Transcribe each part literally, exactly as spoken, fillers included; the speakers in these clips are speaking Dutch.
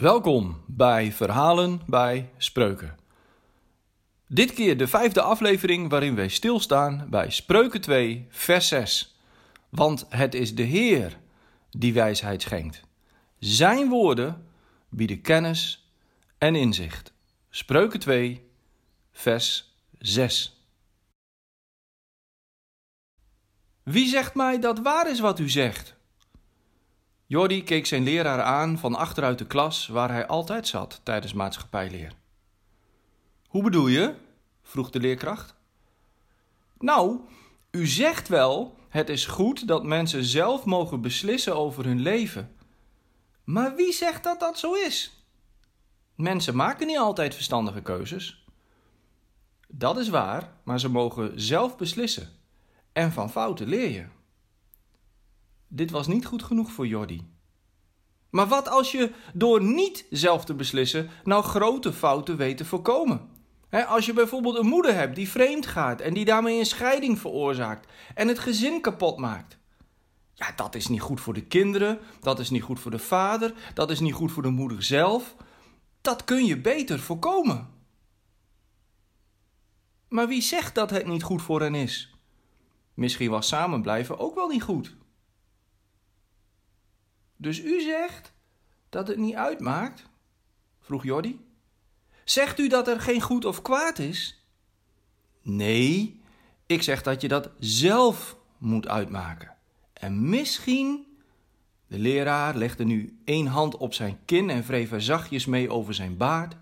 Welkom bij Verhalen bij Spreuken. Dit keer de vijfde aflevering waarin wij stilstaan bij Spreuken twee, vers zes. Want het is de Heer die wijsheid schenkt. Zijn woorden bieden kennis en inzicht. Spreuken twee, vers zes. Wie zegt mij dat waar is wat u zegt? Jordi keek zijn leraar aan van achteruit de klas waar hij altijd zat tijdens maatschappijleer. Hoe bedoel je? Vroeg de leerkracht. Nou, u zegt wel, het is goed dat mensen zelf mogen beslissen over hun leven. Maar wie zegt dat dat zo is? Mensen maken niet altijd verstandige keuzes. Dat is waar, maar ze mogen zelf beslissen. En van fouten leer je. Dit was niet goed genoeg voor Jordi. Maar wat als je door niet zelf te beslissen nou grote fouten weet te voorkomen? He, als je bijvoorbeeld een moeder hebt die vreemd gaat en die daarmee een scheiding veroorzaakt en het gezin kapot maakt. Ja, dat is niet goed voor de kinderen, dat is niet goed voor de vader, dat is niet goed voor de moeder zelf. Dat kun je beter voorkomen. Maar wie zegt dat het niet goed voor hen is? Misschien was samenblijven ook wel niet goed. Dus u zegt dat het niet uitmaakt? Vroeg Jordi. Zegt u dat er geen goed of kwaad is? Nee, ik zeg dat je dat zelf moet uitmaken. En misschien... De leraar legde nu één hand op zijn kin en wreef er zachtjes mee over zijn baard.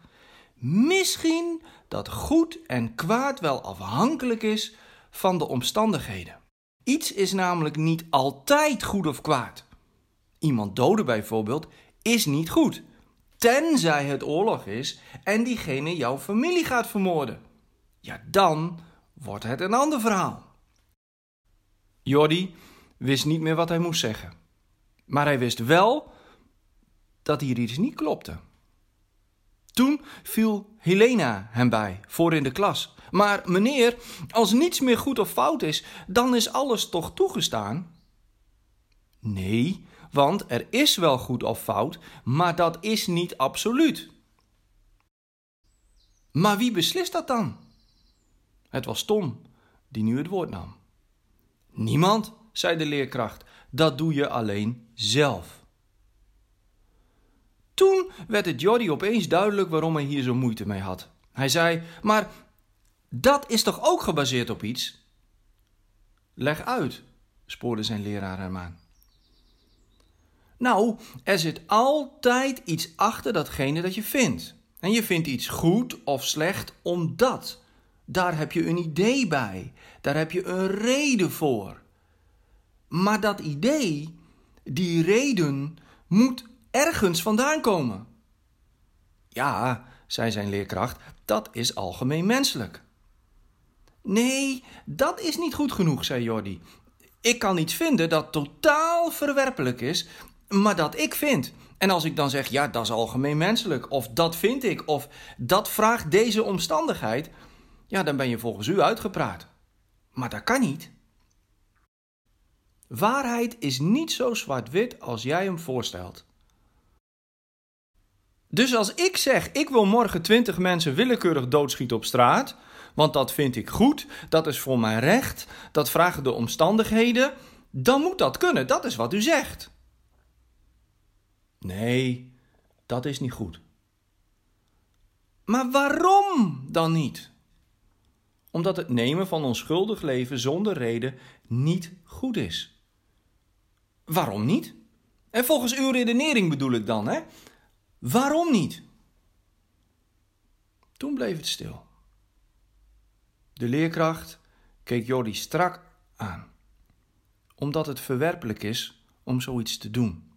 Misschien dat goed en kwaad wel afhankelijk is van de omstandigheden. Iets is namelijk niet altijd goed of kwaad. Iemand doden bijvoorbeeld is niet goed, tenzij het oorlog is en diegene jouw familie gaat vermoorden. Ja, dan wordt het een ander verhaal. Jordi wist niet meer wat hij moest zeggen, maar hij wist wel dat hier iets niet klopte. Toen viel Helena hem bij, voor in de klas. Maar meneer, als niets meer goed of fout is, dan is alles toch toegestaan? Nee, want er is wel goed of fout, maar dat is niet absoluut. Maar wie beslist dat dan? Het was Tom die nu het woord nam. Niemand, zei de leerkracht, dat doe je alleen zelf. Toen werd het Jordi opeens duidelijk waarom hij hier zo moeite mee had. Hij zei, maar dat is toch ook gebaseerd op iets? Leg uit, spoorde zijn leraar hem aan. Nou, er zit altijd iets achter datgene dat je vindt. En je vindt iets goed of slecht omdat. Daar heb je een idee bij. Daar heb je een reden voor. Maar dat idee, die reden, moet ergens vandaan komen. Ja, zei zijn leerkracht, dat is algemeen menselijk. Nee, dat is niet goed genoeg, zei Jordi. Ik kan iets vinden dat totaal verwerpelijk is, maar dat ik vind. En als ik dan zeg, ja, dat is algemeen menselijk, of dat vind ik, of dat vraagt deze omstandigheid, ja, dan ben je volgens u uitgepraat. Maar dat kan niet. Waarheid is niet zo zwart-wit als jij hem voorstelt. Dus als ik zeg, ik wil morgen twintig mensen willekeurig doodschieten op straat, want dat vind ik goed, dat is voor mijn recht, dat vragen de omstandigheden, dan moet dat kunnen, dat is wat u zegt. Nee, dat is niet goed. Maar waarom dan niet? Omdat het nemen van onschuldig leven zonder reden niet goed is. Waarom niet? En volgens uw redenering bedoel ik dan, hè? Waarom niet? Toen bleef het stil. De leerkracht keek Jordi strak aan. Omdat het verwerpelijk is om zoiets te doen.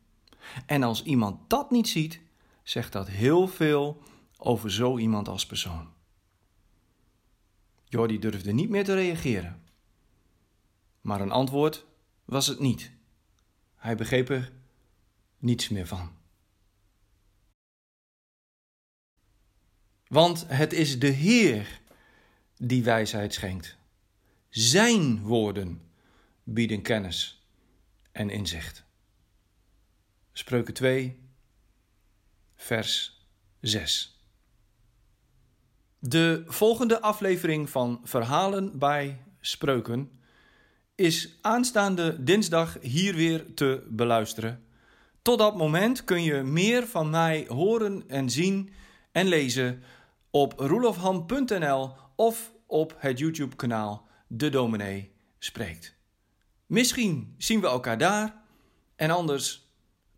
En als iemand dat niet ziet, zegt dat heel veel over zo iemand als persoon. Jordi durfde niet meer te reageren. Maar een antwoord was het niet. Hij begreep er niets meer van. Want het is de Heer die wijsheid schenkt. Zijn woorden bieden kennis en inzicht. Spreuken twee, vers zes. De volgende aflevering van Verhalen bij Spreuken is aanstaande dinsdag hier weer te beluisteren. Tot dat moment kun je meer van mij horen en zien en lezen op roelofhan punt n l of op het YouTube-kanaal De Dominee Spreekt. Misschien zien we elkaar daar en anders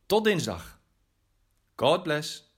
tot dinsdag. God bless.